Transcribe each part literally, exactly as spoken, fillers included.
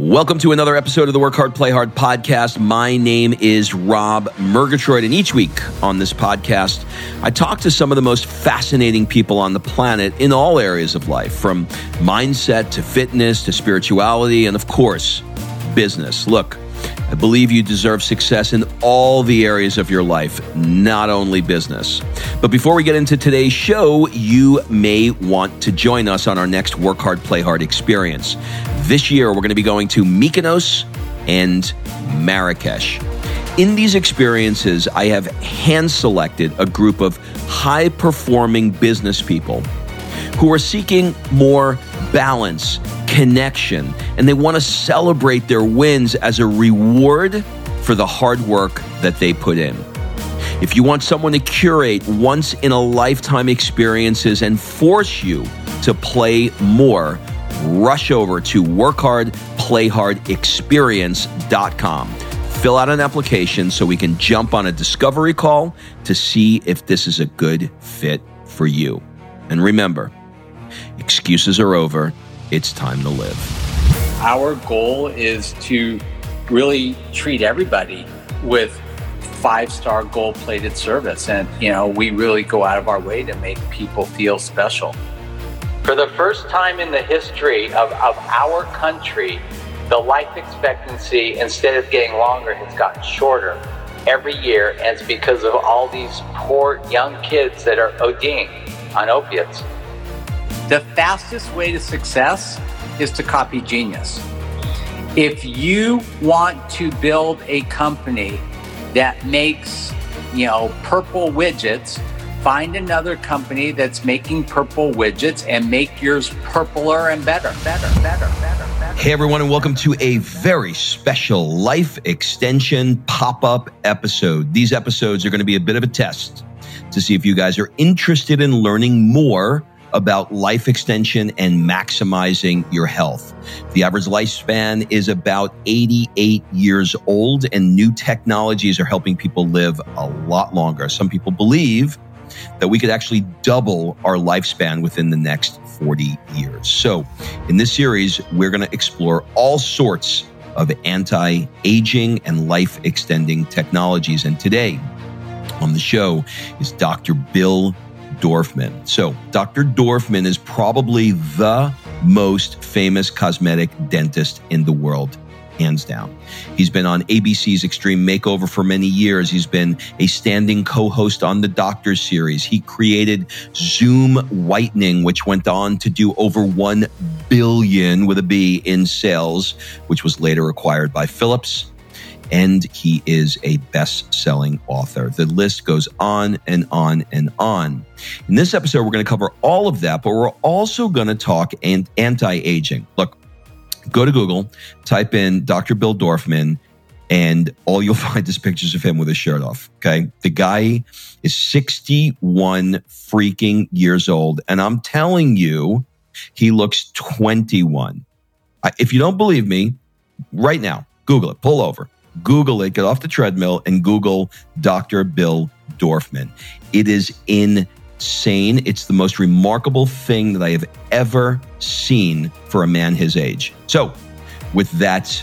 Welcome to another episode of the Work Hard Play Hard podcast. My name is Rob Murgatroyd, and each week on this podcast, I talk to some of the most fascinating people on the planet in all areas of life, from mindset to fitness to spirituality and, of course, business. Look, I believe you deserve success in all the areas of your life, not only business. But before we get into today's show, you may want to join us on our next Work Hard, Play Hard experience. This year, we're going to be going to Mykonos and Marrakesh. In these experiences, I have hand-selected a group of high-performing business people who are seeking more balance, connection, and they want to celebrate their wins as a reward for the hard work that they put in. If you want someone to curate once-in-a-lifetime experiences and force you to play more, rush over to work hard play hard experience dot com. Fill out an application so we can jump on a discovery call to see if this is a good fit for you. And remember, excuses are over. It's time to live. Our goal is to really treat everybody with five-star gold-plated service. And, you know, we really go out of our way to make people feel special. For the first time in the history of, of our country, the life expectancy, instead of getting longer, has gotten shorter every year. And it's because of all these poor young kids that are ODing on opiates. The fastest way to success is to copy genius. If you want to build a company that makes, you know, purple widgets, find another company that's making purple widgets and make yours purpler and better, better, better, better, better. Hey everyone, and welcome to a very special life extension pop-up episode. These episodes are going to be a bit of a test to see if you guys are interested in learning more about life extension and maximizing your health. The average lifespan is about eighty-eight years old, and new technologies are helping people live a lot longer. Some people believe that we could actually double our lifespan within the next forty years. So in this series, we're going to explore all sorts of anti-aging and life-extending technologies. And today on the show is Doctor Bill Dorfman. So Doctor Dorfman is probably the most famous cosmetic dentist in the world, hands down. He's been on A B C's Extreme Makeover for many years. He's been a standing co-host on the Doctor series. He created Zoom Whitening, which went on to do over one billion with a B in sales, which was later acquired by Philips. And he is a best-selling author. The list goes on and on and on. In this episode, we're going to cover all of that, but we're also going to talk anti-aging. Look, go to Google, type in Doctor Bill Dorfman, and all you'll find is pictures of him with his shirt off, okay? The guy is sixty-one freaking years old, and I'm telling you, he looks twenty-one. If you don't believe me, right now, Google it, pull over. Google it, get off the treadmill, and Google Doctor Bill Dorfman. It is insane. It's the most remarkable thing that I have ever seen for a man his age. So, with that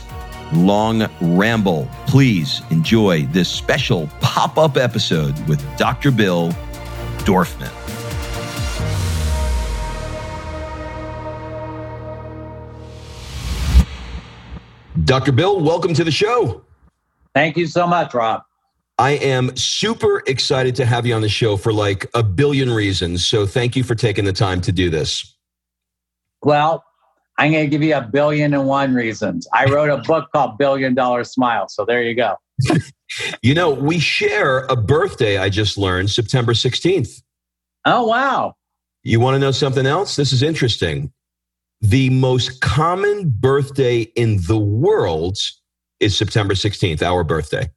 long ramble, please enjoy this special pop-up episode with Doctor Bill Dorfman. Doctor Bill, welcome to the show. Thank you so much, Rob. I am super excited to have you on the show for like a billion reasons. So thank you for taking the time to do this. Well, I'm going to give you a billion and one reasons. I wrote a book called Billion Dollar Smile. So there you go. You know, we share a birthday, I just learned, September sixteenth. Oh, wow. You want to know something else? This is interesting. The most common birthday in the world is September sixteenth, our birthday.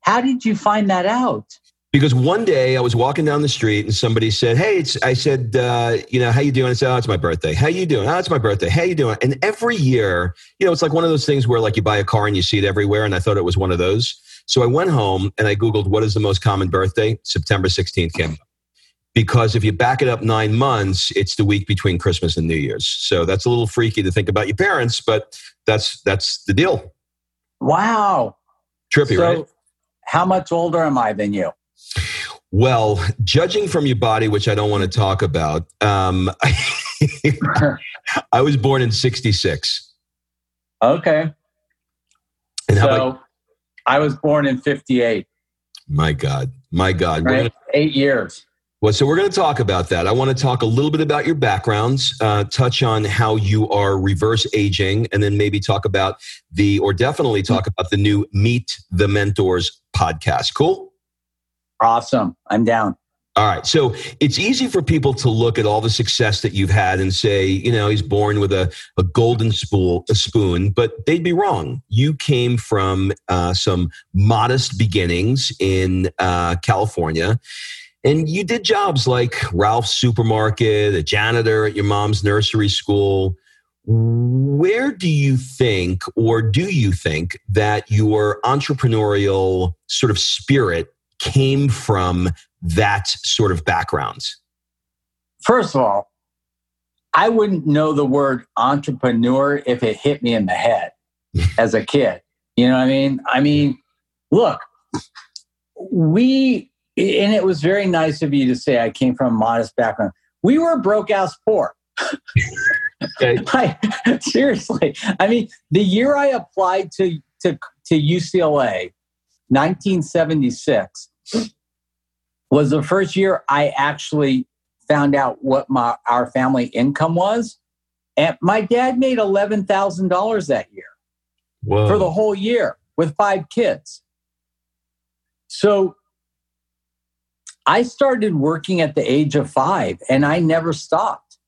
How did you find that out? Because one day I was walking down the street and somebody said, hey, it's, I said, uh, you know, how you doing? I said, oh, it's my birthday. How you doing? Oh, it's my birthday. How you doing? And every year, you know, it's like one of those things where like you buy a car and you see it everywhere. And I thought it was one of those. So I went home and I Googled, what is the most common birthday? September sixteenth came up. Because if you back it up nine months, it's the week between Christmas and New Year's. So that's a little freaky to think about your parents, but that's that's the deal. Wow. Trippy, so, right? How much older am I than you? Well, judging from your body, which I don't want to talk about, um, I was born in sixty-six. Okay. And how so about- I was born in fifty-eight. My God. My God. Right? We're gonna- Eight years. Well, so we're going to talk about that. I want to talk a little bit about your backgrounds, uh, touch on how you are reverse aging, and then maybe talk about the, or definitely talk about the new Meet the Mentors podcast. Cool? Awesome. I'm down. All right. So it's easy for people to look at all the success that you've had and say, you know, he's born with a, a golden spool, a spoon, but they'd be wrong. You came from uh, some modest beginnings in uh, California. And you did jobs like Ralph's Supermarket, a janitor at your mom's nursery school. Where do you think, or do you think, that your entrepreneurial sort of spirit came from that sort of background? First of all, I wouldn't know the word entrepreneur if it hit me in the head as a kid. You know what I mean? I mean, look, we... And it was very nice of you to say I came from a modest background. We were broke ass poor. Okay. I, seriously. I mean, the year I applied to, to, to U C L A, nineteen seventy-six, was the first year I actually found out what my our family income was. And my dad made eleven thousand dollars that year. Whoa. For the whole year with five kids. So... I started working at the age of five, and I never stopped.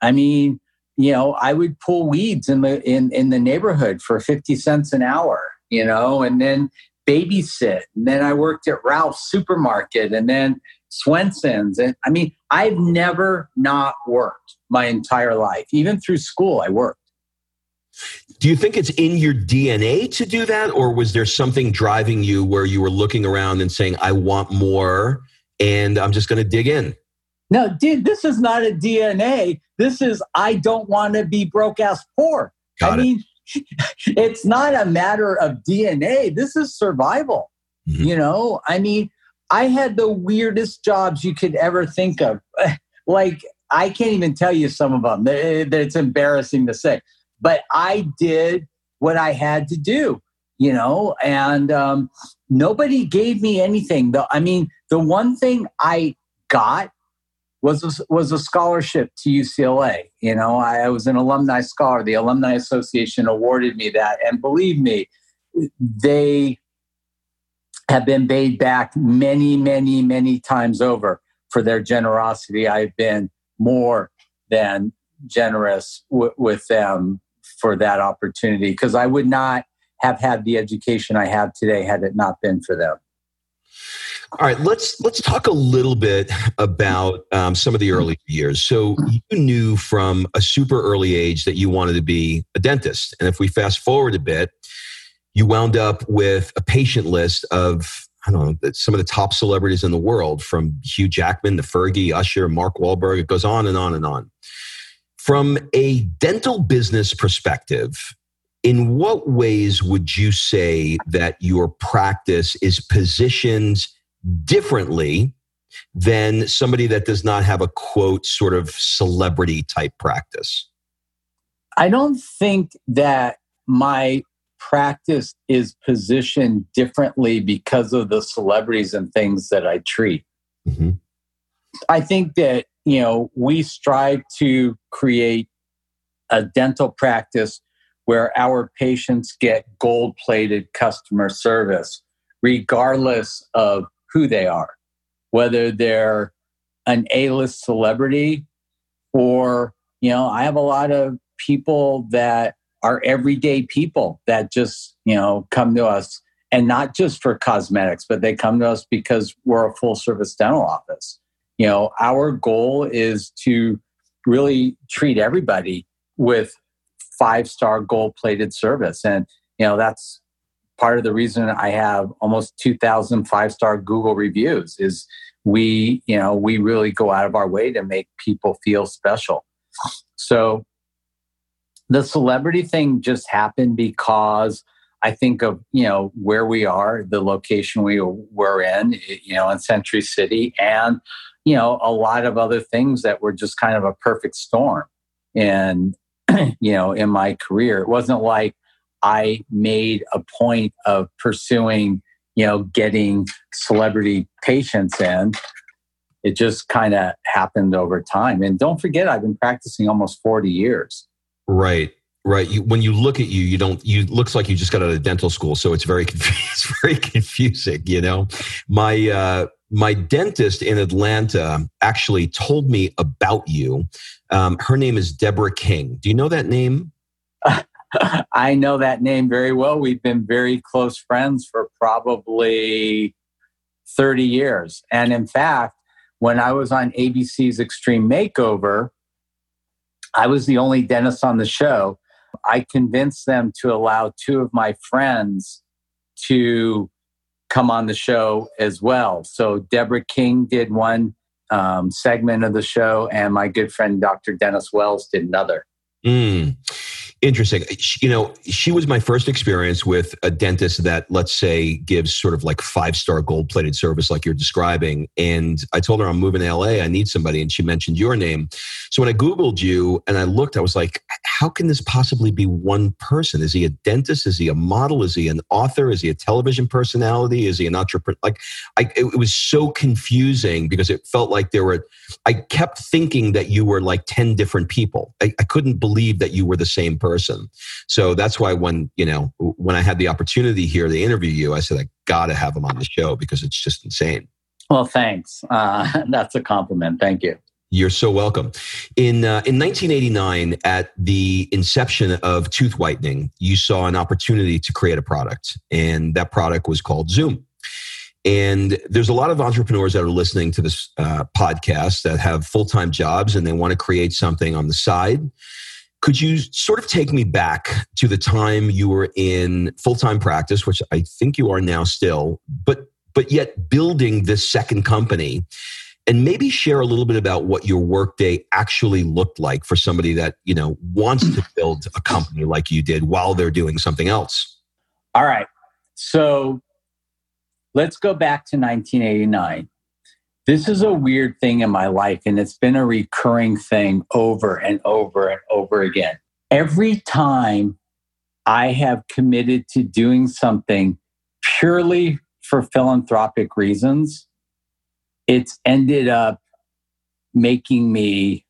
I mean, you know, I would pull weeds in the in, in the neighborhood for fifty cents an hour, you know, and then babysit. And then I worked at Ralph's Supermarket and then Swenson's. And I mean, I've never not worked my entire life. Even through school, I worked. Do you think it's in your D N A to do that? Or was there something driving you where you were looking around and saying, I want more? And I'm just going to dig in. No, dude, this is not a D N A. This is, I don't want to be broke ass poor. Got I it. mean, it's not a matter of D N A. This is survival. Mm-hmm. You know, I mean, I had the weirdest jobs you could ever think of. Like, I can't even tell you some of them. It's embarrassing to say. But I did what I had to do, you know, and um, nobody gave me anything. Though, I mean, the one thing I got was a, was a scholarship to U C L A. You know, I, I was an alumni scholar. The Alumni Association awarded me that. And believe me, they have been paid back many, many, many times over for their generosity. I've been more than generous w- with them for that opportunity, because I would not have had the education I have today had it not been for them. All right, let's let's talk a little bit about um, some of the early years. So you knew from a super early age that you wanted to be a dentist. And if we fast forward a bit, you wound up with a patient list of, I don't know, some of the top celebrities in the world, from Hugh Jackman to Fergie, Usher, Mark Wahlberg. It goes on and on and on. From a dental business perspective, in what ways would you say that your practice is positioned differently than somebody that does not have a, quote, sort of celebrity type practice? I don't think that my practice is positioned differently because of the celebrities and things that I treat. Mm-hmm. I think that, you know, we strive to create a dental practice where our patients get gold-plated customer service, regardless of who they are, whether they're an A-list celebrity or, you know, I have a lot of people that are everyday people that just, you know, come to us, and not just for cosmetics, but they come to us because we're a full-service dental office. You know, our goal is to really treat everybody with five-star gold-plated service. And, you know, that's part of the reason I have almost two thousand five-star Google reviews is we, you know, we really go out of our way to make people feel special. So the celebrity thing just happened because I think of, you know, where we are, the location we were in, you know, in Century City, and, you know, a lot of other things that were just kind of a perfect storm. And, you know, in my career, it wasn't like I made a point of pursuing, you know, getting celebrity patients in. It just kind of happened over time. And don't forget, I've been practicing almost forty years. Right. Right. You, when you look at you, you don't, you looks like you just got out of dental school. So it's very, it's very confusing. You know, my, uh, my dentist in Atlanta actually told me about you. Um, her name is Deborah King. Do you know that name? I know that name very well. We've been very close friends for probably thirty years. And in fact, when I was on A B C's Extreme Makeover, I was the only dentist on the show. I convinced them to allow two of my friends to come on the show as well. So Deborah King did one um, segment of the show, and my good friend, Doctor Dennis Wells, did another. Mm. Interesting. You know, she was my first experience with a dentist that, let's say, gives sort of like five-star gold-plated service like you're describing. And I told her I'm moving to L A, I need somebody. And she mentioned your name. So when I Googled you and I looked, I was like, how can this possibly be one person? Is he a dentist? Is he a model? Is he an author? Is he a television personality? Is he an entrepreneur? Like, I, it was so confusing because it felt like there were, I kept thinking that you were like ten different people. I, I couldn't believe that you were the same person. Person. So that's why when, you know, when I had the opportunity here to interview you, I said, I got to have him on the show because it's just insane. Well, thanks. Uh, that's a compliment. Thank you. You're so welcome. In uh, in nineteen eighty-nine, at the inception of tooth whitening, you saw an opportunity to create a product, and that product was called Zoom. And there's a lot of entrepreneurs that are listening to this uh, podcast that have full-time jobs and they want to create something on the side. Could you sort of take me back to the time you were in full-time practice, which I think you are now still, but but yet building this second company, and maybe share a little bit about what your workday actually looked like for somebody that, you know, wants to build a company like you did while they're doing something else? All right. So let's go back to nineteen eighty-nine. This is a weird thing in my life, and it's been a recurring thing over and over and over again. Every time I have committed to doing something purely for philanthropic reasons, it's ended up making me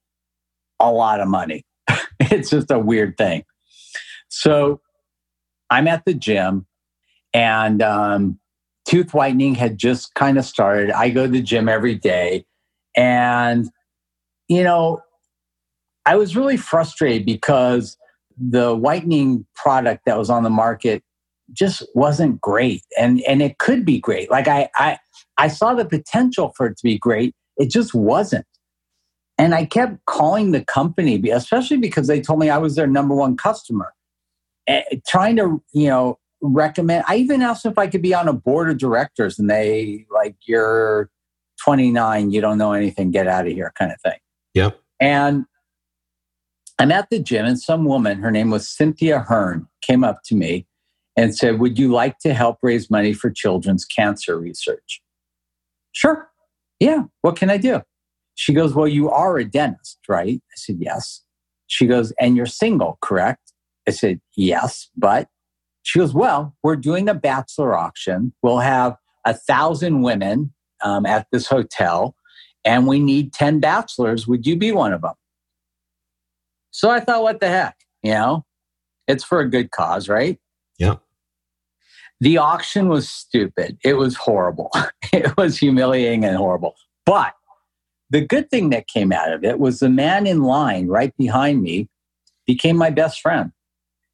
a lot of money. It's just a weird thing. So I'm at the gym, and um, tooth whitening had just kind of started. I go to the gym every day. And, you know, I was really frustrated because the whitening product that was on the market just wasn't great. And and it could be great. Like I, I, I saw the potential for it to be great. It just wasn't. And I kept calling the company, especially because they told me I was their number one customer, trying to, you know, recommend. I even asked if I could be on a board of directors, and they like, you're twenty-nine, you don't know anything, get out of here kind of thing. Yep. And I'm at the gym, and some woman, her name was Cynthia Hearn, came up to me and said, would you like to help raise money for children's cancer research? Sure. Yeah. What can I do? She goes, well, you are a dentist, right? I said, yes. She goes, and you're single, correct? I said, yes, but she goes, well, we're doing a bachelor auction. We'll have a thousand women um, at this hotel, and we need ten bachelors. Would you be one of them? So I thought, what the heck? You know, it's for a good cause, right? Yeah. The auction was stupid. It was horrible. It was humiliating and horrible. But the good thing that came out of it was the man in line right behind me became my best friend.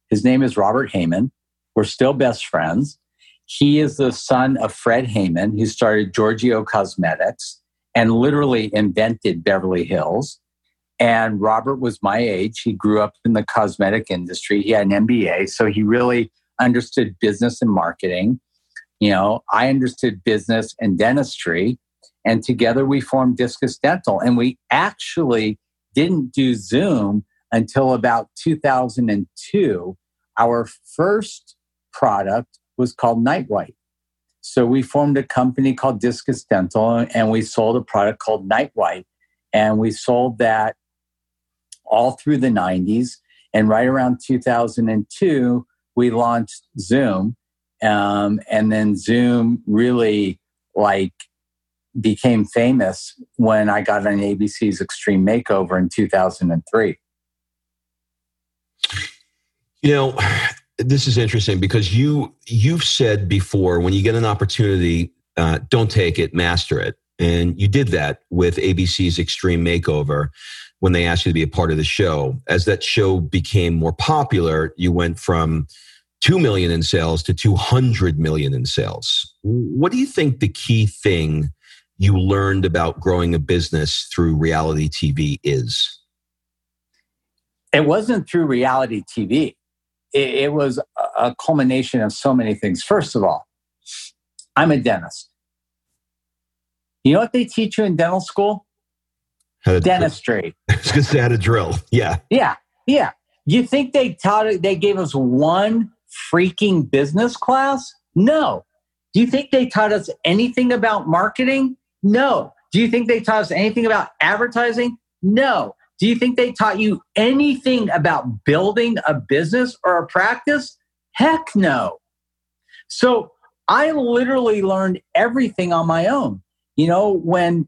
His name is Robert Heyman. We're still best friends. He is the son of Fred Heyman, who started Giorgio Cosmetics and literally invented Beverly Hills. And Robert was my age. He grew up in the cosmetic industry. He had an M B A, so he really understood business and marketing. You know, I understood business and dentistry. And together we formed Discus Dental. And we actually didn't do Zoom until about two thousand two. Our first product was called Night White. So we formed a company called Discus Dental, and we sold a product called Night White. And we sold that all through the nineties. And right around two thousand two, we launched Zoom. Um, and then Zoom really like became famous when I got on A B C's Extreme Makeover in two thousand three. You know, this is interesting because you, you've said before, when you get an opportunity, uh, don't take it, master it. And you did that with A B C's Extreme Makeover when they asked you to be a part of the show. As that show became more popular, you went from two million in sales to two hundred million in sales. What do you think the key thing you learned about growing a business through reality T V is? It wasn't through reality T V. It, it was a culmination of so many things. First of all, I'm a dentist. You know what they teach you in dental school? How to Dentistry. I was going to say how to drill. Yeah. Yeah. Yeah. You think they taught it, they gave us one freaking business class? No. Do you think they taught us anything about marketing? No. Do you think they taught us anything about advertising? No. Do you think they taught you anything about building a business or a practice? Heck no. So I literally learned everything on my own. You know, when,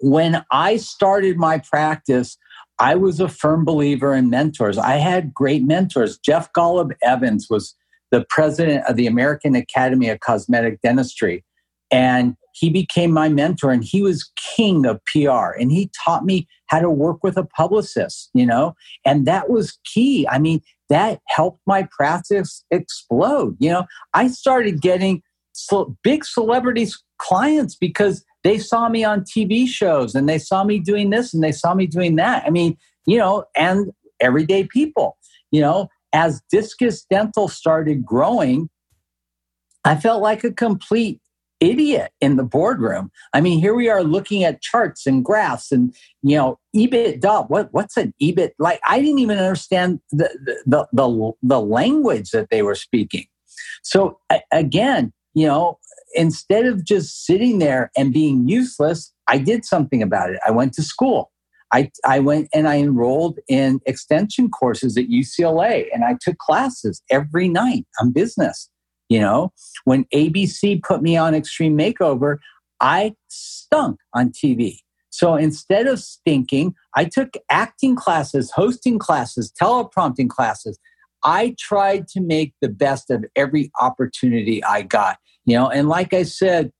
when I started my practice, I was a firm believer in mentors. I had great mentors. Jeff Golub Evans was the president of the American Academy of Cosmetic Dentistry. And he became my mentor, and he was king of P R. And he taught me how to work with a publicist, you know, and that was key. I mean, that helped my practice explode. You know, I started getting big celebrities clients because they saw me on T V shows, and they saw me doing this, and they saw me doing that. I mean, you know, and everyday people, you know, as Discus Dental started growing, I felt like a complete idiot in the boardroom. I mean, here we are looking at charts and graphs and, you know, EBITDA. What, what's an E B I T? Like, I didn't even understand the, the, the, the language that they were speaking. So again, you know, instead of just sitting there and being useless, I did something about it. I went to school. I, I went and I enrolled in extension courses at U C L A, and I took classes every night on business. You know, when A B C put me on Extreme Makeover, I stunk on T V. So instead of stinking, I took acting classes, hosting classes, teleprompting classes. I tried to make the best of every opportunity I got. You know, and like I said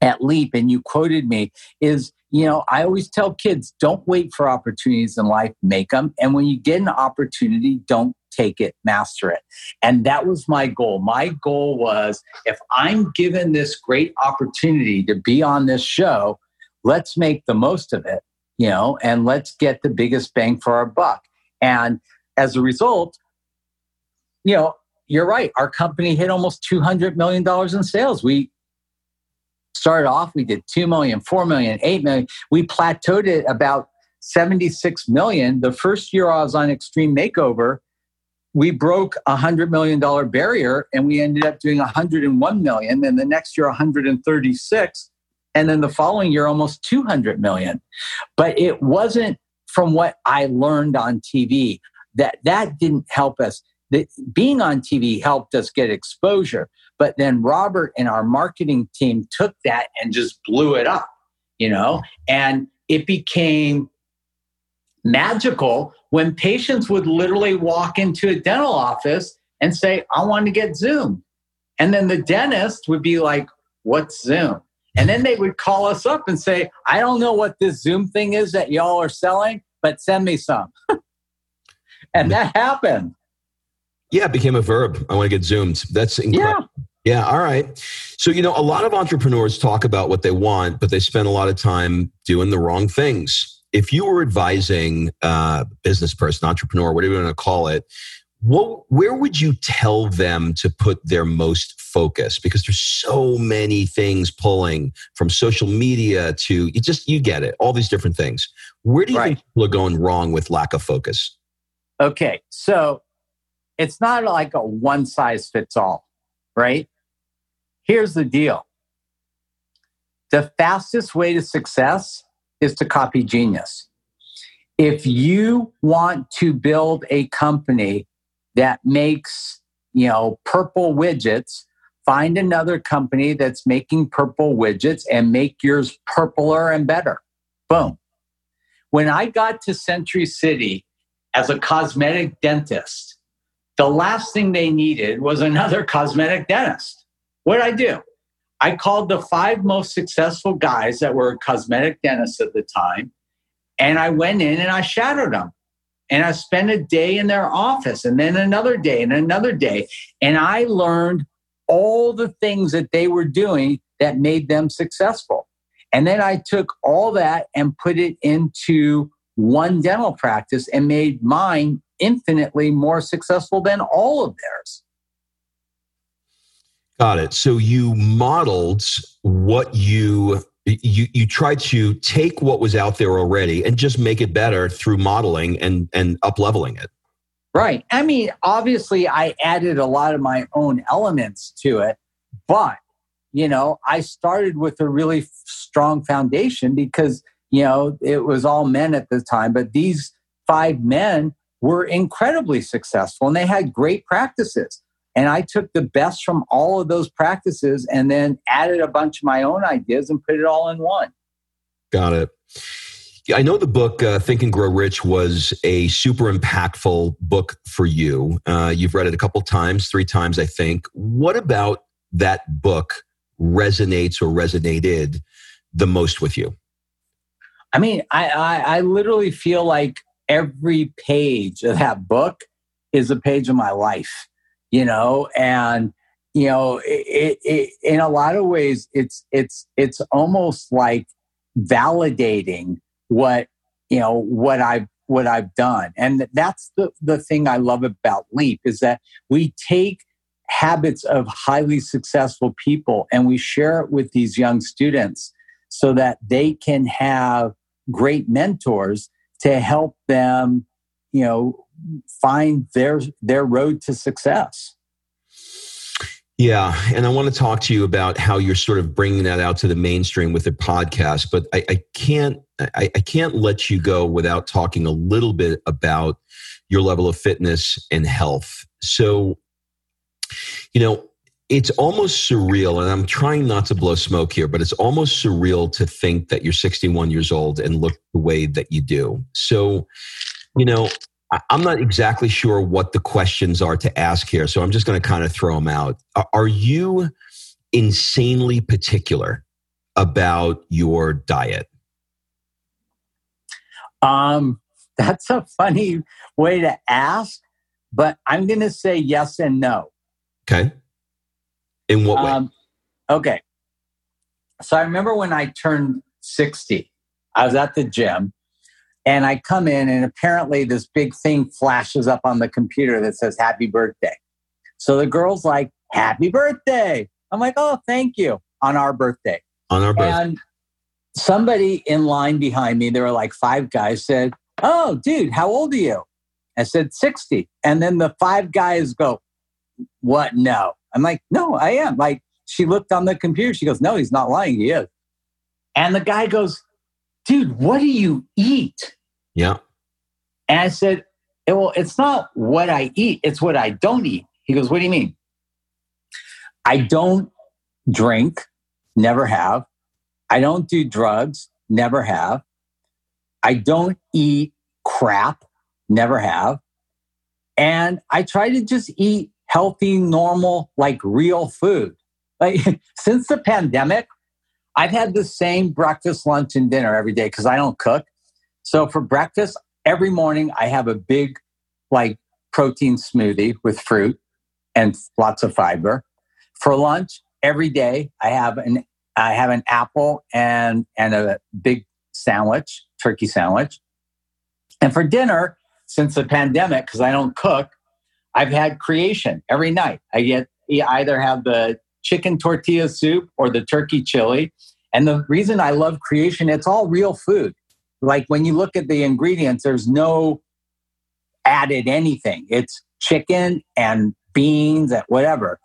at LEAP, and you quoted me, is, you know, I always tell kids, don't wait for opportunities in life, make them. And when you get an opportunity, don't take it, master it. And that was my goal. My goal was, if I'm given this great opportunity to be on this show, let's make the most of it, you know, and let's get the biggest bang for our buck. And as a result, you know, you're right. Our company hit almost two hundred million dollars in sales. We started off, we did two million dollars, four million dollars, eight million dollars. We plateaued at about seventy-six million dollars. The first year I was on Extreme Makeover, we broke a one hundred million dollars barrier, and we ended up doing one hundred one million dollars. And the next year, one hundred thirty-six million dollars. And then the following year, almost two hundred million dollars. But it wasn't from what I learned on T V. That, that didn't help us. The, being on T V helped us get exposure, but then Robert and our marketing team took that and just blew it up, you know, and it became magical when patients would literally walk into a dental office and say, I want to get Zoom. And then the dentist would be like, what's Zoom? And then they would call us up and say, I don't know what this Zoom thing is that y'all are selling, but send me some. And that happened. Yeah, it became a verb. I want to get Zoomed. That's incredible. Yeah. Yeah, all right. So, you know, a lot of entrepreneurs talk about what they want, but they spend a lot of time doing the wrong things. If you were advising a business person, entrepreneur, whatever you want to call it, What, where would you tell them to put their most focus? Because there's so many things pulling from social media to, you just, you get it, all these different things. Where do you right. think people are going wrong with lack of focus? Okay. So it's not like a one size fits all, right? Here's the deal. The fastest way to success is to copy genius. If you want to build a company that makes, you know, purple widgets, find another company that's making purple widgets and make yours purpler and better. Boom. When I got to Century City as a cosmetic dentist, the last thing they needed was another cosmetic dentist. What did I do? I called the five most successful guys that were cosmetic dentists at the time, and I went in and I shadowed them. And I spent a day in their office and then another day and another day. And I learned all the things that they were doing that made them successful. And then I took all that and put it into one dental practice and made mine infinitely more successful than all of theirs. Got it. So you modeled what you... You you try to take what was out there already and just make it better through modeling and, and up-leveling it. Right. I mean, obviously, I added a lot of my own elements to it. But, you know, I started with a really strong foundation because, you know, it was all men at the time. But these five men were incredibly successful and they had great practices. And I took the best from all of those practices and then added a bunch of my own ideas and put it all in one. Got it. I know the book, uh, Think and Grow Rich, was a super impactful book for you. Uh, you've read it a couple times, three times, I think. What about that book resonates or resonated the most with you? I mean, I, I, I literally feel like every page of that book is a page of my life. You know, and, you know, it, it, in a lot of ways, it's it's it's almost like validating what, you know, what I've, what I've done. And that's the, the thing I love about LEAP is that we take habits of highly successful people and we share it with these young students so that they can have great mentors to help them, you know, find their their road to success. Yeah, and I want to talk to you about how you're sort of bringing that out to the mainstream with the podcast. But I, I can't I, I can't let you go without talking a little bit about your level of fitness and health. So, you know, it's almost surreal, and I'm trying not to blow smoke here, but it's almost surreal to think that you're sixty-one years old and look the way that you do. So, you know, I'm not exactly sure what the questions are to ask here, so I'm just going to kind of throw them out. Are you insanely particular about your diet? Um, that's a funny way to ask, but I'm going to say yes and no. Okay. In what um, way? Okay. So I remember when I turned sixty, I was at the gym. And I come in and apparently this big thing flashes up on the computer that says, happy birthday. So the girl's like, happy birthday. I'm like, oh, thank you. On our birthday. On our birthday. And somebody in line behind me, there were like five guys, said, oh, dude, how old are you? I said, sixty. And then the five guys go, what? No. I'm like, no, I am. Like, she looked on the computer. She goes, no, he's not lying. He is. And the guy goes, dude, what do you eat? Yeah. And I said, well, it's not what I eat. It's what I don't eat. He goes, what do you mean? I don't drink. Never have. I don't do drugs. Never have. I don't eat crap. Never have. And I try to just eat healthy, normal, like real food. Like since the pandemic, I've had the same breakfast, lunch, and dinner every day because I don't cook. So for breakfast, every morning I have a big like protein smoothie with fruit and lots of fiber. For lunch, every day I have an I have an apple and, and a big sandwich, turkey sandwich. And for dinner, since the pandemic, because I don't cook, I've had creation every night. I get either have the chicken tortilla soup or the turkey chili. And the reason I love creation, it's all real food. Like when you look at the ingredients, there's no added anything. It's chicken and beans and whatever.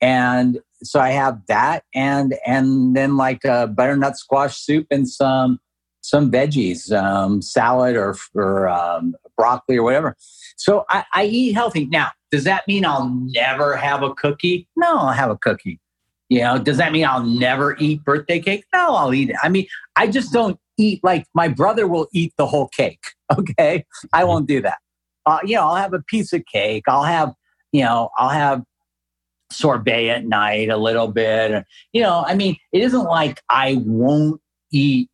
And so I have that and and then like a butternut squash soup and some some veggies, um, salad or, or um, broccoli or whatever. So I, I eat healthy. Now, does that mean I'll never have a cookie? No, I'll have a cookie. You know, does that mean I'll never eat birthday cake? No, I'll eat it. I mean, I just don't eat like my brother will eat the whole cake. Okay. I won't do that. Uh, you know, I'll have a piece of cake. I'll have, you know, I'll have sorbet at night a little bit. Or, you know, I mean, it isn't like I won't eat,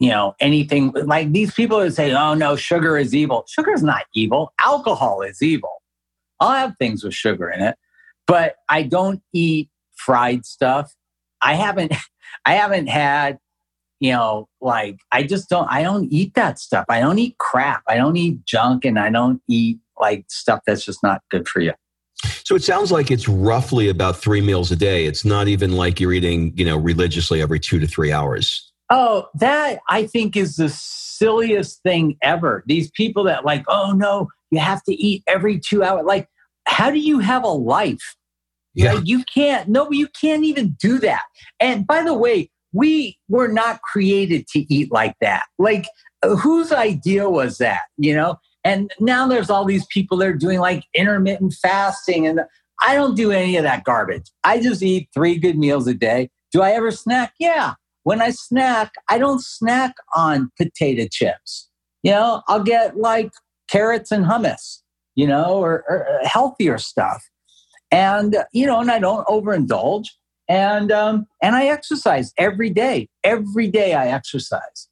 you know, anything. Like these people that say, oh no, sugar is evil. Sugar is not evil. Alcohol is evil. I'll have things with sugar in it, but I don't eat fried stuff. I haven't, I haven't had, you know, like I just don't, I don't eat that stuff. I don't eat crap. I don't eat junk and I don't eat like stuff that's just not good for you. So it sounds like it's roughly about three meals a day. It's not even like you're eating, you know, religiously every two to three hours. Oh, that I think is the silliest thing ever. These people that like, oh no, you have to eat every two hours. Like, how do you have a life? Yeah. Like, you can't, no, you can't even do that. And by the way, we were not created to eat like that. Like, whose idea was that, you know? And now there's all these people that are doing like intermittent fasting. And I don't do any of that garbage. I just eat three good meals a day. Do I ever snack? Yeah. When I snack, I don't snack on potato chips. You know, I'll get like carrots and hummus, you know, or, or healthier stuff. And, you know, and I don't overindulge. And um, and I exercise every day. Every day I exercise.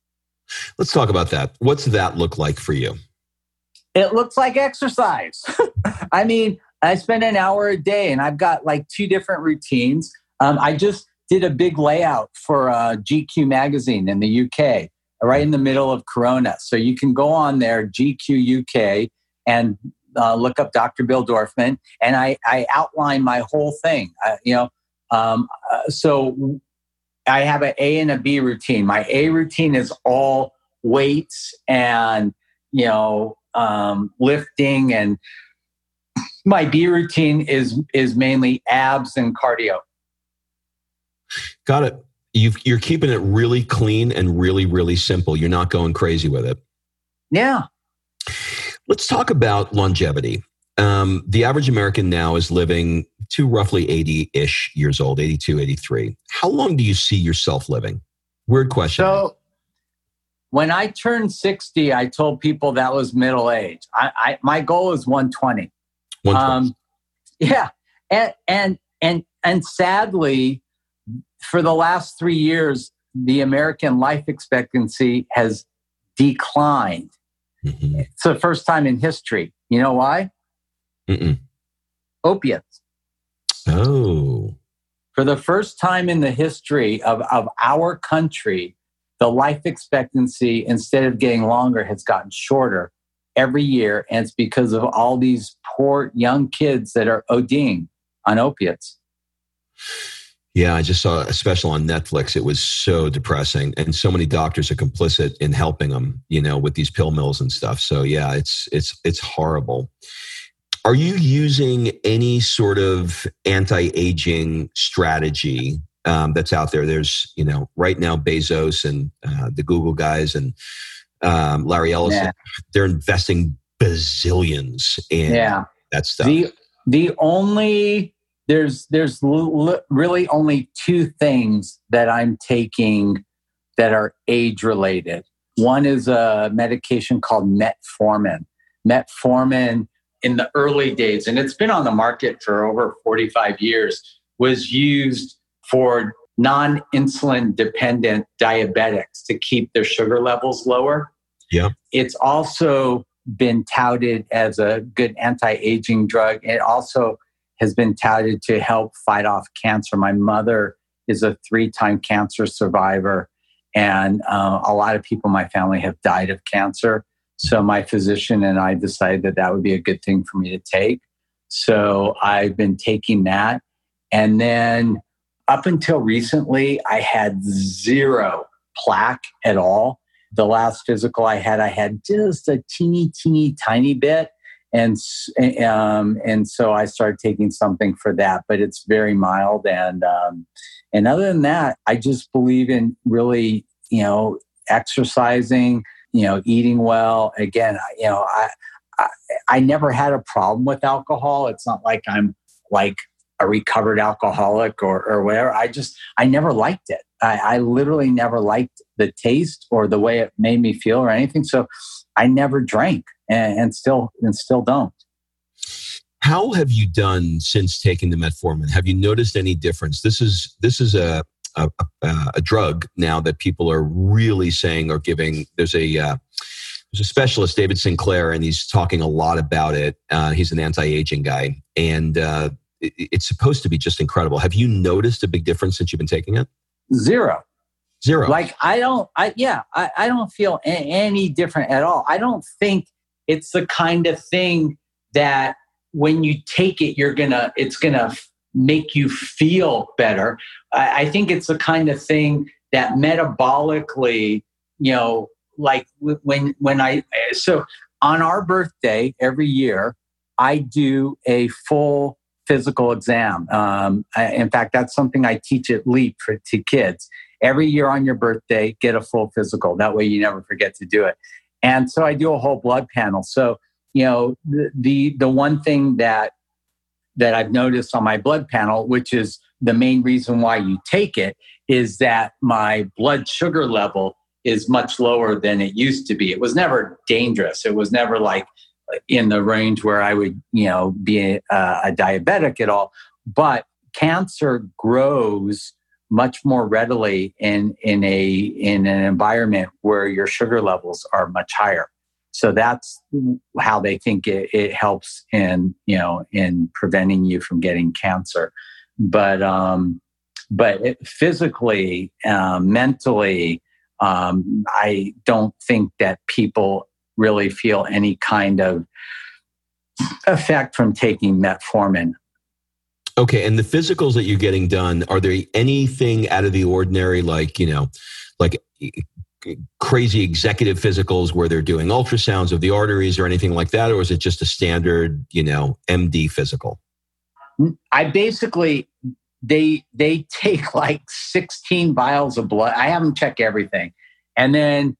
Let's talk about that. What's that look like for you? It looks like exercise. I mean, I spend an hour a day and I've got like two different routines. Um, I just did a big layout for uh, G Q magazine in the U K, right in the middle of Corona. So you can go on there, G Q U K, and uh, look up Doctor Bill Dorfman. And I, I outline my whole thing, I, you know. Um, uh, so I have an A and a B routine. My A routine is all weights and, you know, um, lifting. And my B routine is, is mainly abs and cardio. Got it. You've, you're keeping it really clean and really, really simple. You're not going crazy with it. Yeah. Let's talk about longevity. Um, the average American now is living to roughly eighty-ish years old, eighty-two, eighty-three. How long do you see yourself living? Weird question. So when I turned sixty, I told people that was middle age. I, I my goal is one twenty. one twenty. Um, yeah. And, and, and, and sadly, for the last three years, the American life expectancy has declined. Mm-hmm. It's the first time in history. You know why? Mm-mm. Opiates. Oh. For the first time in the history of, of our country, the life expectancy, instead of getting longer, has gotten shorter every year. And it's because of all these poor young kids that are ODing on opiates. Yeah, I just saw a special on Netflix. It was so depressing. And so many doctors are complicit in helping them, you know, with these pill mills and stuff. So yeah, it's it's it's horrible. Are you using any sort of anti-aging strategy um, that's out there? There's, you know, right now Bezos and uh, the Google guys and um, Larry Ellison, yeah. They're investing bazillions in yeah. that stuff. The the only there's there's li- really only two things that I'm taking that are age related. One is a medication called metformin. Metformin. In the early days, and it's been on the market for over forty-five years, was used for non-insulin dependent diabetics to keep their sugar levels lower. Yeah. It's also been touted as a good anti-aging drug. It also has been touted to help fight off cancer. My mother is a three-time cancer survivor, and uh, a lot of people in my family have died of cancer. So my physician and I decided that that would be a good thing for me to take. So I've been taking that. And then up until recently, I had zero plaque at all. The last physical I had, I had just a teeny, teeny, tiny bit. And um, and so I started taking something for that, but it's very mild. And um, and other than that, I just believe in really, you know, exercising, you know, eating well. Again, you know, I, I I never had a problem with alcohol. It's not like I'm like a recovered alcoholic or or whatever. I just I never liked it. I, I literally never liked the taste or the way it made me feel or anything. So I never drank. And, and still and still don't. How have you done since taking the metformin? Have you noticed any difference? This is this is a a, a, a drug now that people are really saying or giving. There's a uh, there's a specialist, David Sinclair, and he's talking a lot about it. Uh, he's an anti-aging guy, and uh, it, it's supposed to be just incredible. Have you noticed a big difference since you've been taking it? Zero. Zero. Like I don't. I yeah. I, I don't feel a- any different at all. I don't think. It's the kind of thing that when you take it, you're gonna. It's gonna make you feel better. I, I think it's the kind of thing that metabolically, you know, like when when I so on our birthday every year, I do a full physical exam. Um, I, in fact, that's something I teach at LEAP for, to kids every year on your birthday. Get a full physical. That way, you never forget to do it. And so I do a whole blood panel. So, you know, the, the the one thing that that I've noticed on my blood panel, which is the main reason why you take it, is that my blood sugar level is much lower than it used to be. It was never dangerous. It was never like in the range where I would, you know, be a, a diabetic at all. But cancer grows much more readily in in a in an environment where your sugar levels are much higher. So that's how they think it, it helps in, you know, in preventing you from getting cancer. But um, but it, physically, uh, mentally, um, I don't think that people really feel any kind of effect from taking metformin. Okay, and the physicals that you're getting done, are there anything out of the ordinary, like, you know, like crazy executive physicals where they're doing ultrasounds of the arteries or anything like that? Or is it just a standard, you know, M D physical? I basically, they they take like sixteen vials of blood. I have them check everything. And then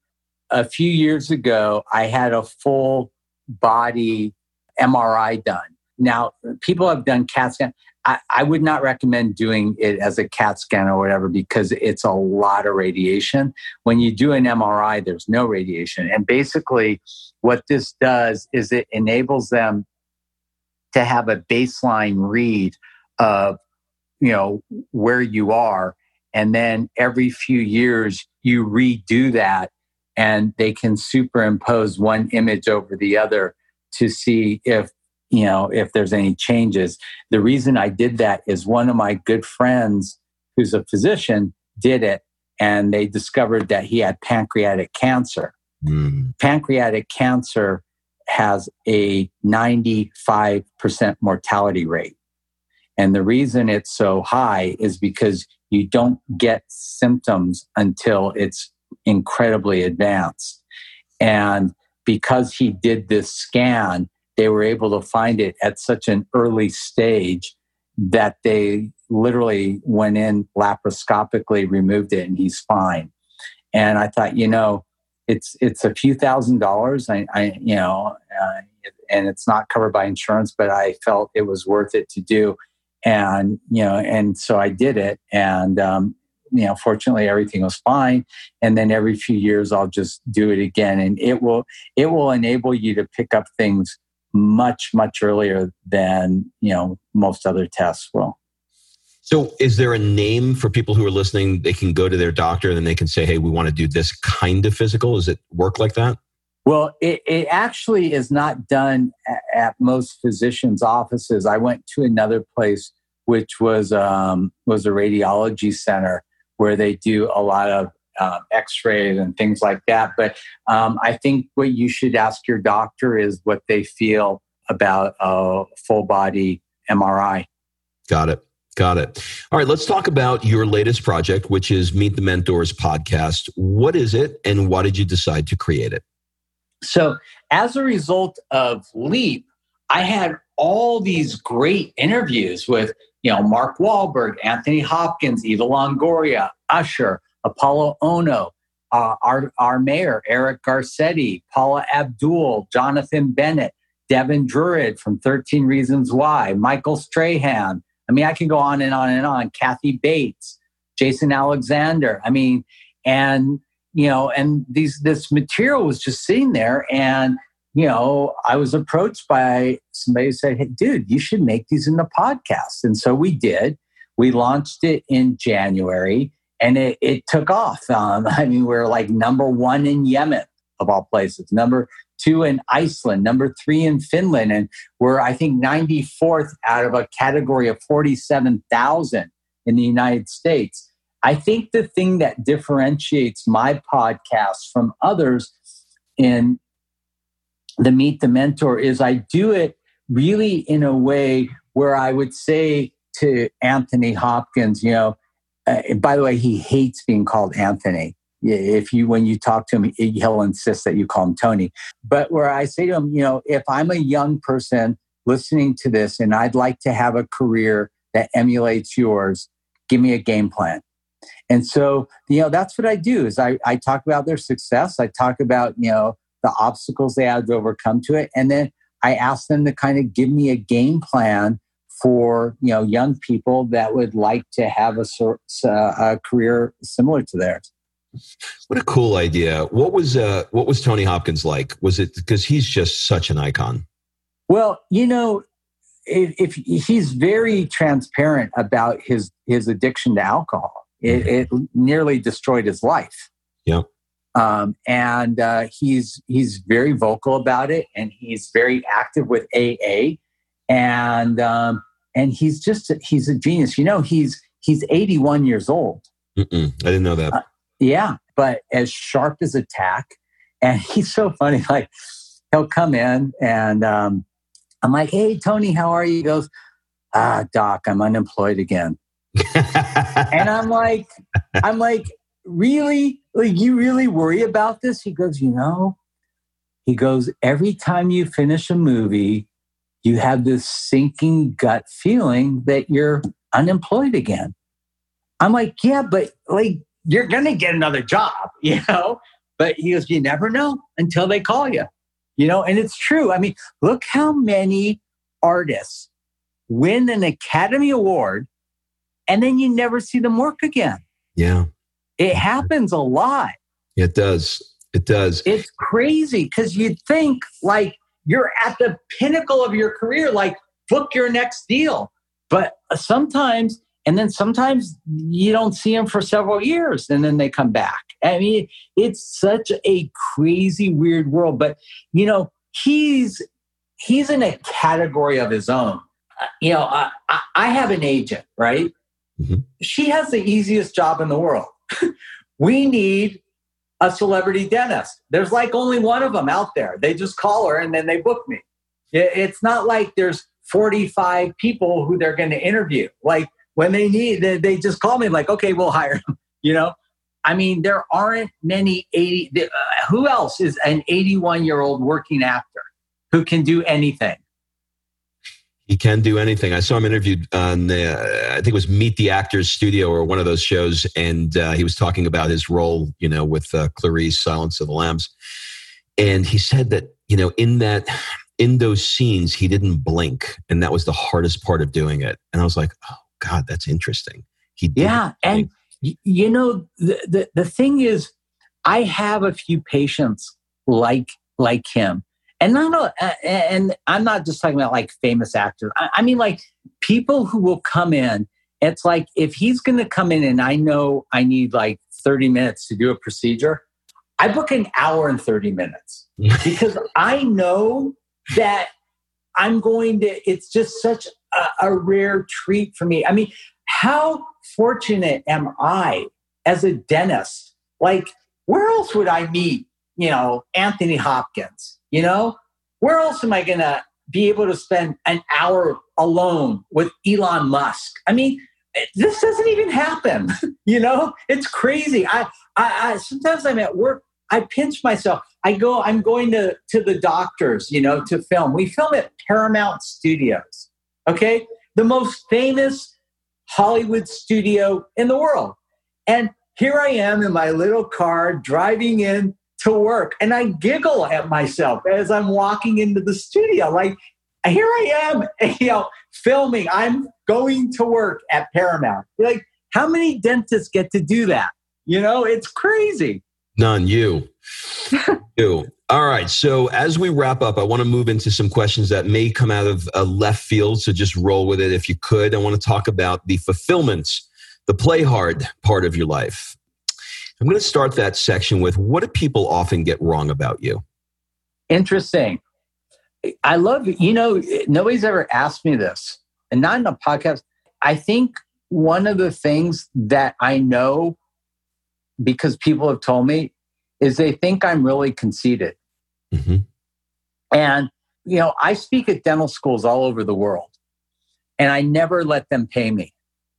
a few years ago, I had a full body M R I done. Now, people have done CAT scan. I, I would not recommend doing it as a CAT scan or whatever because it's a lot of radiation. When you do an M R I, there's no radiation. And basically, what this does is it enables them to have a baseline read of, you know, where you are. And then every few years, you redo that and they can superimpose one image over the other to see if, you know, if there's any changes. The reason I did that is one of my good friends who's a physician did it, and they discovered that he had pancreatic cancer. Mm. Pancreatic cancer has a ninety-five percent mortality rate. And the reason it's so high is because you don't get symptoms until it's incredibly advanced. And because he did this scan, they were able to find it at such an early stage that they literally went in laparoscopically, removed it, and he's fine. And I thought, you know, it's it's a few thousand dollars, I, I you know, uh, and it's not covered by insurance, but I felt it was worth it to do. And, you know, and so I did it. And, um, you know, fortunately, everything was fine. And then every few years, I'll just do it again. And it will it will enable you to pick up things much, much earlier than, you know, most other tests will. So is there a name for people who are listening? They can go to their doctor and then they can say, hey, we want to do this kind of physical. Does it work like that? Well, it, it actually is not done at, at most physicians' offices. I went to another place, which was um, was a radiology center where they do a lot of Um, X-rays and things like that. But um, I think what you should ask your doctor is what they feel about a full body M R I. Got it. Got it. All right. Let's talk about your latest project, which is Meet the Mentors podcast. What is it and why did you decide to create it? So as a result of LEAP, I had all these great interviews with, you know, Mark Wahlberg, Anthony Hopkins, Eva Longoria, Usher, Apollo Ono, uh, our, our mayor, Eric Garcetti, Paula Abdul, Jonathan Bennett, Devin Druid from thirteen Reasons Why, Michael Strahan. I mean, I can go on and on and on. Kathy Bates, Jason Alexander. I mean, and, you know, and these this material was just sitting there. And, you know, I was approached by somebody who said, hey, dude, you should make these into podcasts. And so we did. We launched it in January and it, it took off. Um, I mean, we were like number one in Yemen, of all places, number two in Iceland, number three in Finland, and we're, I think, ninety-fourth out of a category of forty-seven thousand in the United States. I think the thing that differentiates my podcast from others in the Meet the Mentor is I do it really in a way where I would say to Anthony Hopkins, you know, uh, by the way, he hates being called Anthony. If you, when you talk to him, he'll insist that you call him Tony. But where I say to him, you know, if I'm a young person listening to this and I'd like to have a career that emulates yours, give me a game plan. And so, you know, that's what I do is I, I talk about their success. I talk about, you know, the obstacles they had to overcome to it. And then I ask them to kind of give me a game plan for, you know, young people that would like to have a, a career similar to theirs. What a cool idea. What was uh, what was Tony Hopkins like? Was it because he's just such an icon? Well, you know, if, if he's very transparent about his, his addiction to alcohol. It, mm-hmm. it nearly destroyed his life. Yeah. Um, and uh, he's he's very vocal about it, and he's very active with A A, and um, and he's just he's a genius. You know, he's he's eighty-one years old. Mm-mm, I didn't know that. Uh, Yeah, but as sharp as a tack. And he's so funny. Like, he'll come in and um, I'm like, hey, Tony, how are you? He goes, ah, Doc, I'm unemployed again. And I'm like, I'm like, really? Like, you really worry about this? He goes, you know, he goes, every time you finish a movie, you have this sinking gut feeling that you're unemployed again. I'm like, yeah, but like, you're going to get another job, you know? But he goes, you never know until they call you, you know? And it's true. I mean, look how many artists win an Academy Award and then you never see them work again. Yeah. It happens a lot. It does. It does. It's crazy because you'd think like you're at the pinnacle of your career, like book your next deal. But sometimes... And then sometimes you don't see them for several years and then they come back. I mean, it's such a crazy, weird world. But, you know, he's he's in a category of his own. Uh, you know, I, I, I have an agent, right? Mm-hmm. She has the easiest job in the world. We need a celebrity dentist. There's like only one of them out there. They just call her and then they book me. It, it's not like there's forty-five people who they're going to interview. Like, when they need, they just call me like, okay, we'll hire them. You know, I mean, there aren't many eighty. Uh, who else is an eighty-one-year-old working actor who can do anything? He can do anything. I saw him interviewed on the, uh, I think it was Meet the Actors Studio or one of those shows, and uh, he was talking about his role, you know, with uh, Clarice, Silence of the Lambs, and he said that, you know, in that. in those scenes, he didn't blink, and that was the hardest part of doing it. And I was like, oh God, that's interesting. He did. Yeah. And you know, the, the, the thing is, I have a few patients like, like him, and not, uh, and I'm not just talking about like famous actors. I, I mean, like people who will come in. It's like, if he's going to come in and I know I need like thirty minutes to do a procedure, I book an hour and thirty minutes because I know that I'm going to, it's just such a, a rare treat for me. I mean, how fortunate am I as a dentist? Like, where else would I meet, you know, Anthony Hopkins? You know, where else am I going to be able to spend an hour alone with Elon Musk. I mean, this doesn't even happen. You know, it's crazy. I, I, I sometimes I'm at work. I pinch myself. I go. I'm going to to the doctors. You know, to film. We film at Paramount Studios. Okay, the most famous Hollywood studio in the world. And here I am in my little car driving in to work, and I giggle at myself as I'm walking into the studio. Like, here I am, you know, filming. I'm going to work at Paramount. Like, how many dentists get to do that? You know, it's crazy. None, you. you. All right. So as we wrap up, I want to move into some questions that may come out of a left field. So just roll with it if you could. I want to talk about the fulfillments, the play hard part of your life. I'm going to start that section with, what do people often get wrong about you? Interesting. I love, you know, nobody's ever asked me this, and not in a podcast. I think one of the things that I know, because people have told me, is they think I'm really conceited. Mm-hmm. And, you know, I speak at dental schools all over the world, and I never let them pay me.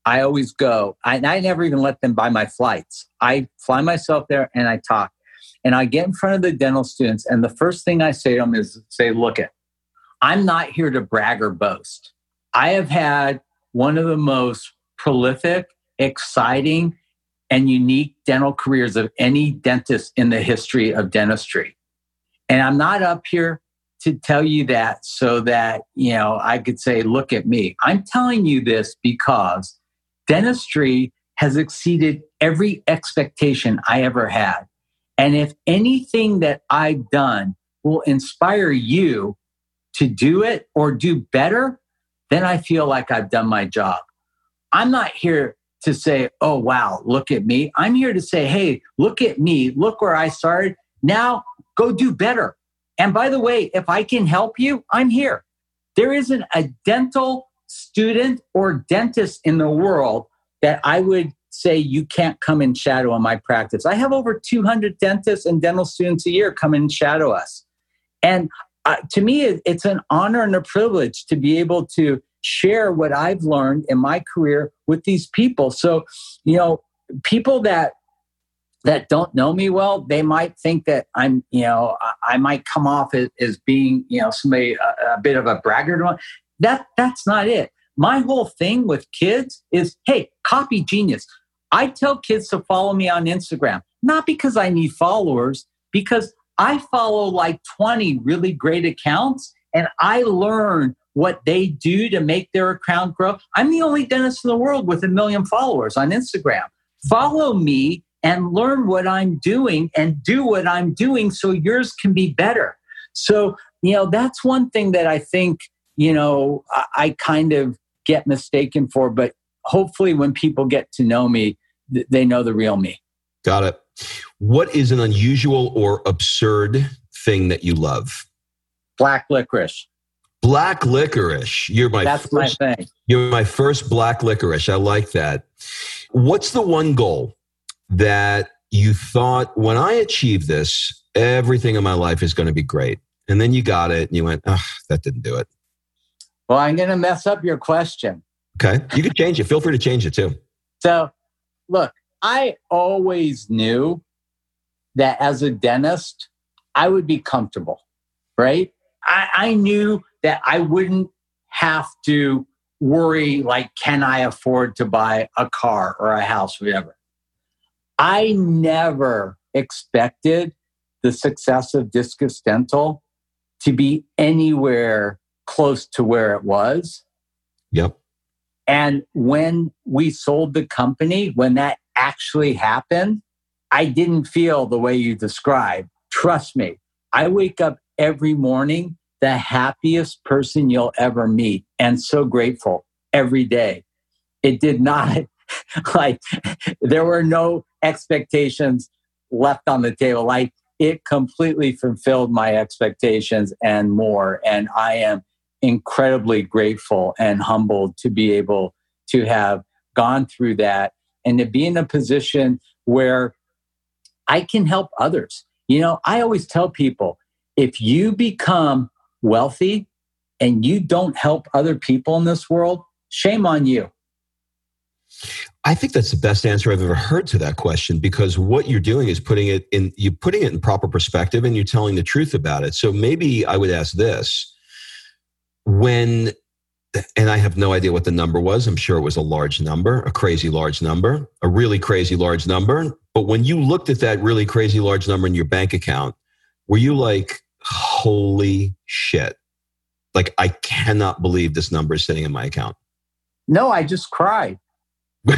I always go, I, and I never even let them buy my flights. I fly myself there and I talk. And I get in front of the dental students, and the first thing I say to them is, say, look it, I'm not here to brag or boast. I have had one of the most prolific, exciting, and unique dental careers of any dentist in the history of dentistry. And I'm not up here to tell you that so that, you know, I could say, look at me. I'm telling you this because dentistry has exceeded every expectation I ever had. And if anything that I've done will inspire you to do it or do better, then I feel like I've done my job. I'm not here to say, oh, wow, look at me. I'm here to say, hey, look at me. Look where I started. Now go do better. And by the way, if I can help you, I'm here. There isn't a dental student or dentist in the world that I would say you can't come and shadow on my practice. I have over two hundred dentists and dental students a year come and shadow us. And uh, to me, it's an honor and a privilege to be able to share what I've learned in my career with these people. So, you know, people that that don't know me well, they might think that I'm, you know, I might come off as, as being, you know, somebody, a, a bit of a braggart. That, that's not it. My whole thing with kids is, hey, copy genius. I tell kids to follow me on Instagram, not because I need followers, because I follow like twenty really great accounts, and I learn what they do to make their account grow. I'm the only dentist in the world with a million followers on Instagram. Follow me and learn what I'm doing and do what I'm doing so yours can be better. So, you know, that's one thing that I think, you know, I, I kind of get mistaken for, but hopefully when people get to know me, th- they know the real me. Got it. What is an unusual or absurd thing that you love? Black licorice. Black licorice. You're my That's first, my thing. You're my first black licorice. I like that. What's the one goal that you thought, when I achieve this, everything in my life is going to be great? And then you got it and you went, oh, that didn't do it. Well, I'm going to mess up your question. Okay. You can change it. Feel free to change it too. So, look, I always knew that as a dentist, I would be comfortable, right? I, I knew that I wouldn't have to worry, like, can I afford to buy a car or a house, whatever. I never expected the success of Discus Dental to be anywhere close to where it was. Yep. And when we sold the company, when that actually happened, I didn't feel the way you described. Trust me, I wake up every morning the happiest person you'll ever meet, and so grateful every day. It did not, like, there were no expectations left on the table. Like, it completely fulfilled my expectations and more. And I am incredibly grateful and humbled to be able to have gone through that and to be in a position where I can help others. You know, I always tell people, if you become wealthy, and you don't help other people in this world, shame on you. I think that's the best answer I've ever heard to that question, because what you're doing is putting it in, you're putting it in proper perspective and you're telling the truth about it. So maybe I would ask this, when, and I have no idea what the number was. I'm sure it was a large number, a crazy large number, a really crazy large number. But when you looked at that really crazy large number in your bank account, were you like, holy shit? Like, I cannot believe this number is sitting in my account. No, I just cried. I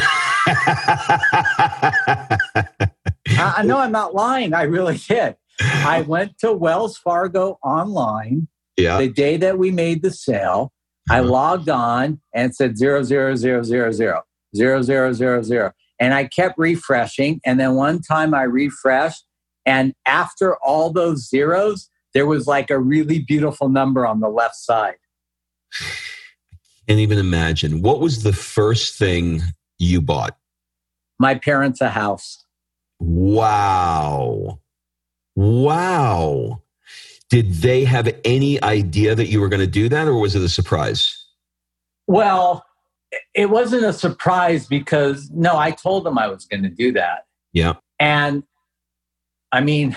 know I'm not lying. I really did. I went to Wells Fargo online yeah. the day that we made the sale. Mm-hmm. I logged on and said zero, zero, zero, zero, zero, zero, zero, zero, zero. And I kept refreshing. And then one time I refreshed, and after all those zeros, there was like a really beautiful number on the left side. I can't even imagine. What was the first thing you bought? My parents a house. Wow. Wow. Did they have any idea that you were going to do that, or was it a surprise? Well, it wasn't a surprise because, no, I told them I was going to do that. Yeah. And I mean,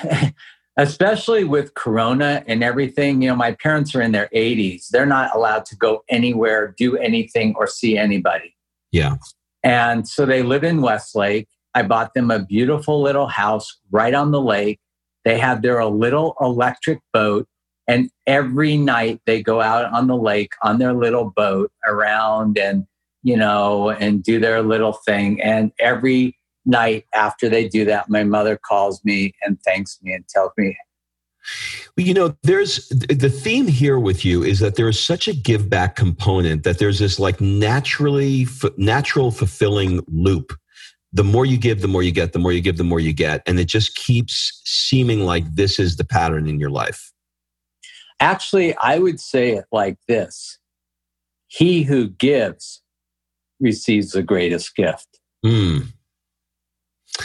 especially with Corona and everything, you know, my parents are in their eighties. They're not allowed to go anywhere, do anything, or see anybody. Yeah. And so they live in Westlake. I bought them a beautiful little house right on the lake. They have their little electric boat. And every night they go out on the lake on their little boat around and, you know, and do their little thing. And every night after they do that, my mother calls me and thanks me and tells me. Well, you know, there's the theme here with you is that there is such a give back component, that there's this like naturally, natural fulfilling loop. The more you give, the more you get, the more you give, the more you get. And it just keeps seeming like this is the pattern in your life. Actually, I would say it like this. He who gives receives the greatest gift. Mm.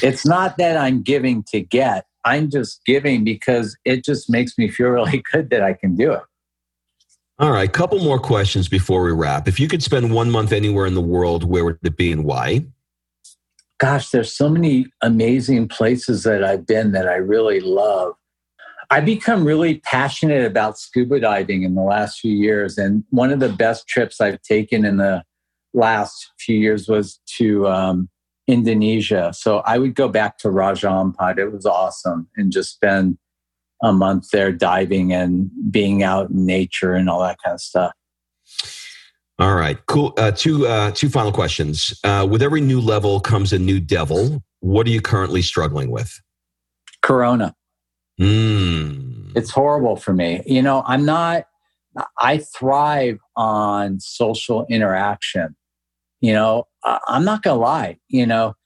It's not that I'm giving to get. I'm just giving because it just makes me feel really good that I can do it. All right. Couple more questions before we wrap. If you could spend one month anywhere in the world, where would it be and why? Gosh, there's so many amazing places that I've been that I really love. I've become really passionate about scuba diving in the last few years. And one of the best trips I've taken in the last few years was to um, Indonesia. So I would go back to Raja Ampat. It was awesome. And just spend a month there diving and being out in nature and all that kind of stuff. All right. Cool. Uh, two, uh, two final questions. Uh, with every new level comes a new devil. What are you currently struggling with? Corona. Mm. It's horrible for me. You know, I'm not, I thrive on social interaction. You know, I'm not going to lie. You know,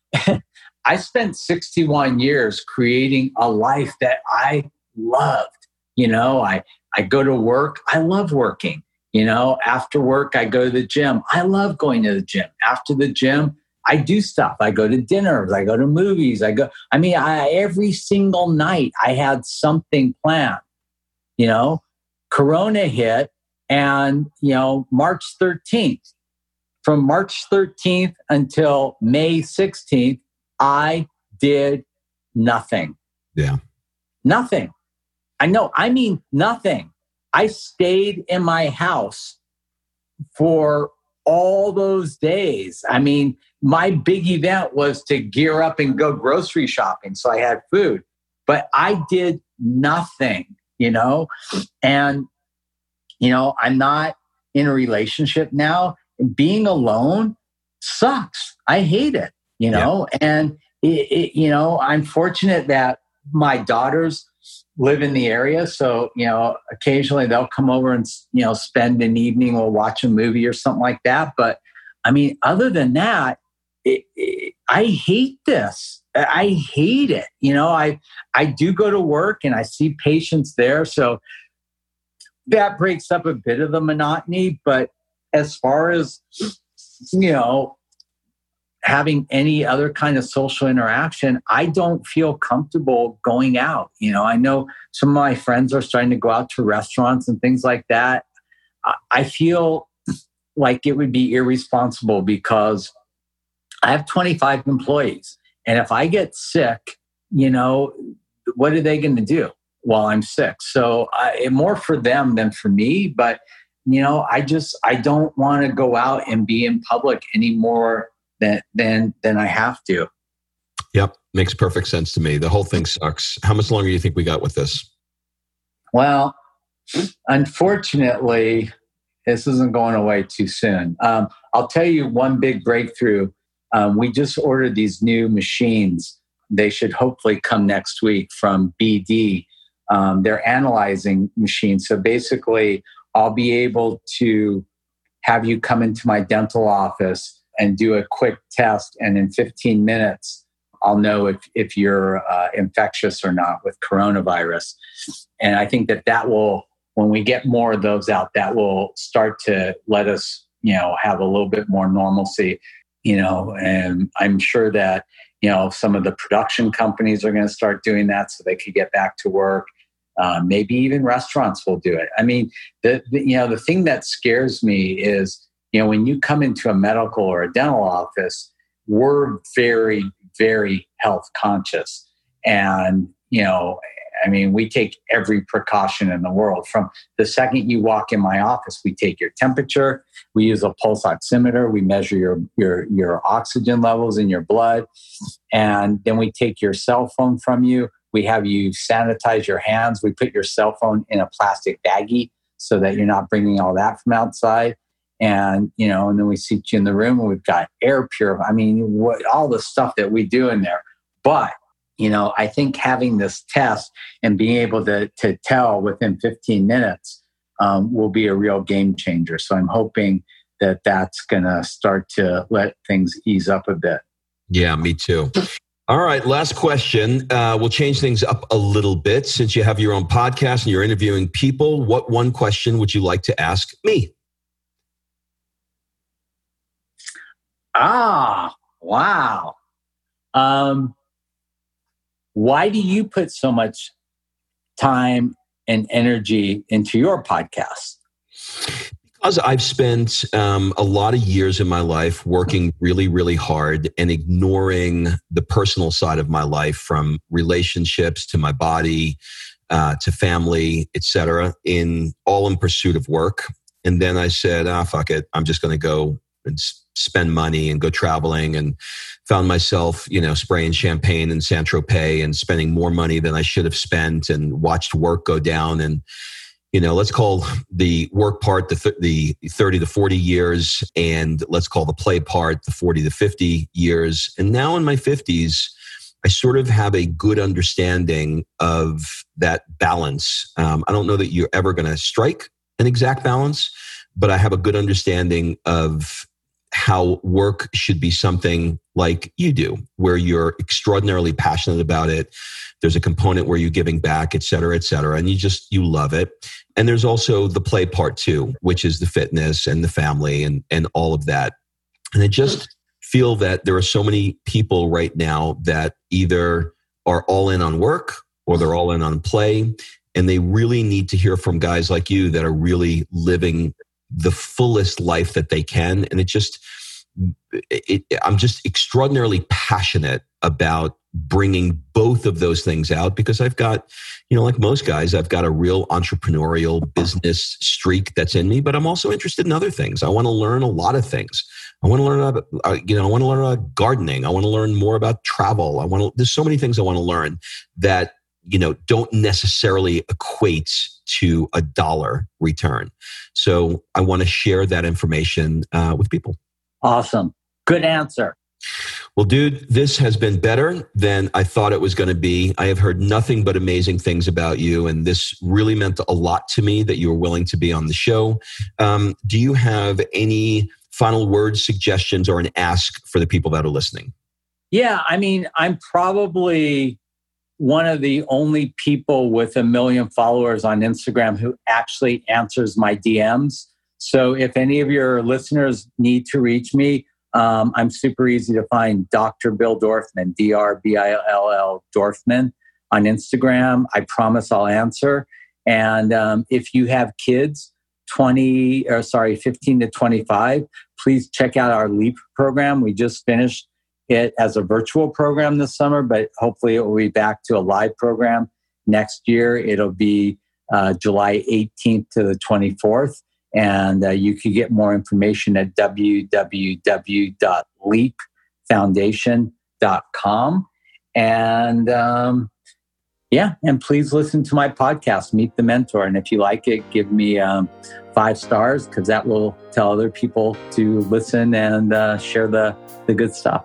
I spent sixty-one years creating a life that I loved. You know, I, I go to work. I love working. You know, after work, I go to the gym. I love going to the gym. After the gym, I do stuff. I go to dinners. I go to movies. I go, I mean, I, every single night I had something planned. You know, Corona hit, and, you know, March thirteenth. From March thirteenth until May sixteenth, I did nothing. Yeah. Nothing. I know. I mean, nothing. I stayed in my house for all those days. I mean, my big event was to gear up and go grocery shopping. So I had food, but I did nothing, you know? And, you know, I'm not in a relationship now. Being alone sucks. I hate it, you know? Yeah. And, it, it, you know, I'm fortunate that my daughters live in the area. So, you know, occasionally they'll come over and, you know, spend an evening or watch a movie or something like that. But I mean, other than that, it, it, I hate this. I hate it. You know, I, I do go to work and I see patients there. So that breaks up a bit of the monotony, but as far as, you know, having any other kind of social interaction, I don't feel comfortable going out. You know, I know some of my friends are starting to go out to restaurants and things like that. I feel like it would be irresponsible because I have twenty-five employees. And if I get sick, you know, what are they going to do while I'm sick? So I, more for them than for me. But, you know, I just, I don't want to go out and be in public any more than, than, than I have to. Yep. Makes perfect sense to me. The whole thing sucks. How much longer do you think we got with this? Well, unfortunately, this isn't going away too soon. Um, I'll tell you one big breakthrough. Um, we just ordered these new machines. They should hopefully come next week from B D. Um, they're analyzing machines. So basically, I'll be able to have you come into my dental office and do a quick test. And in fifteen minutes, I'll know if, if you're uh, infectious or not with coronavirus. And I think that that will, when we get more of those out, that will start to let us, you know, have a little bit more normalcy. You know, and I'm sure that, you know, some of the production companies are going to start doing that so they could get back to work. Uh, maybe even restaurants will do it. I mean, the, the you know, the thing that scares me is, you know, when you come into a medical or a dental office, we're very, very health conscious. And, you know, I mean, we take every precaution in the world. From the second you walk in my office, we take your temperature, we use a pulse oximeter, we measure your your your oxygen levels in your blood, and then we take your cell phone from you. We have you sanitize your hands. We put your cell phone in a plastic baggie so that you're not bringing all that from outside. And, you know, and then we seat you in the room, and we've got air purifier. I mean, what, all the stuff that we do in there. But you know, I think having this test and being able to to tell within fifteen minutes um, will be a real game changer. So I'm hoping that that's going to start to let things ease up a bit. Yeah, me too. All right, last question. Uh, we'll change things up a little bit. Since you have your own podcast and you're interviewing people, what one question would you like to ask me? Ah, wow. Um. Why do you put so much time and energy into your podcast? Because I've spent um, a lot of years in my life working really, really hard and ignoring the personal side of my life, from relationships to my body, uh, to family, et cetera, in all in pursuit of work. And then I said, ah, oh, fuck it. I'm just going to go and spend money and go traveling, and found myself, you know, spraying champagne in Saint-Tropez and spending more money than I should have spent, and watched work go down. And, you know, let's call the work part the th- the thirty to forty years, and let's call the play part the forty to fifty years. And now in my fifties, I sort of have a good understanding of that balance. Um, I don't know that you're ever going to strike an exact balance, but I have a good understanding of how work should be something like you do, where you're extraordinarily passionate about it. There's a component where you're giving back, et cetera, et cetera. And you just, you love it. And there's also the play part too, which is the fitness and the family and, and all of that. And I just feel that there are so many people right now that either are all in on work or they're all in on play. And they really need to hear from guys like you that are really living the fullest life that they can. And it just, it, I'm just extraordinarily passionate about bringing both of those things out, because I've got, you know, like most guys, I've got a real entrepreneurial business streak that's in me, but I'm also interested in other things. I want to learn a lot of things. I want to learn about, you know, I want to learn about gardening. I want to learn more about travel. I want to, there's so many things I want to learn that, you know, don't necessarily equate to a dollar return. So I want to share that information uh, with people. Awesome. Good answer. Well, dude, this has been better than I thought it was going to be. I have heard nothing but amazing things about you, and this really meant a lot to me that you were willing to be on the show. Um, do you have any final words, suggestions, or an ask for the people that are listening? Yeah, I mean, I'm probably one of the only people with a million followers on Instagram who actually answers my D Ms. So if any of your listeners need to reach me, um, I'm super easy to find. Doctor Bill Dorfman, D R B I L L Dorfman on Instagram. I promise I'll answer. And um, if you have kids, twenty or sorry, fifteen to twenty-five, please check out our LEAP program. We just finished it as a virtual program this summer, but hopefully it will be back to a live program next year. It'll be uh, July eighteenth to the twenty-fourth. And uh, you can get more information at w w w dot leap foundation dot com. And um, yeah, and please listen to my podcast, Meet the Mentor. And if you like it, give me um, five stars, because that will tell other people to listen and uh, share the, the good stuff.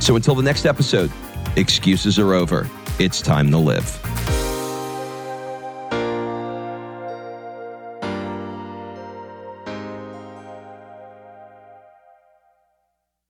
So until the next episode, excuses are over. It's time to live.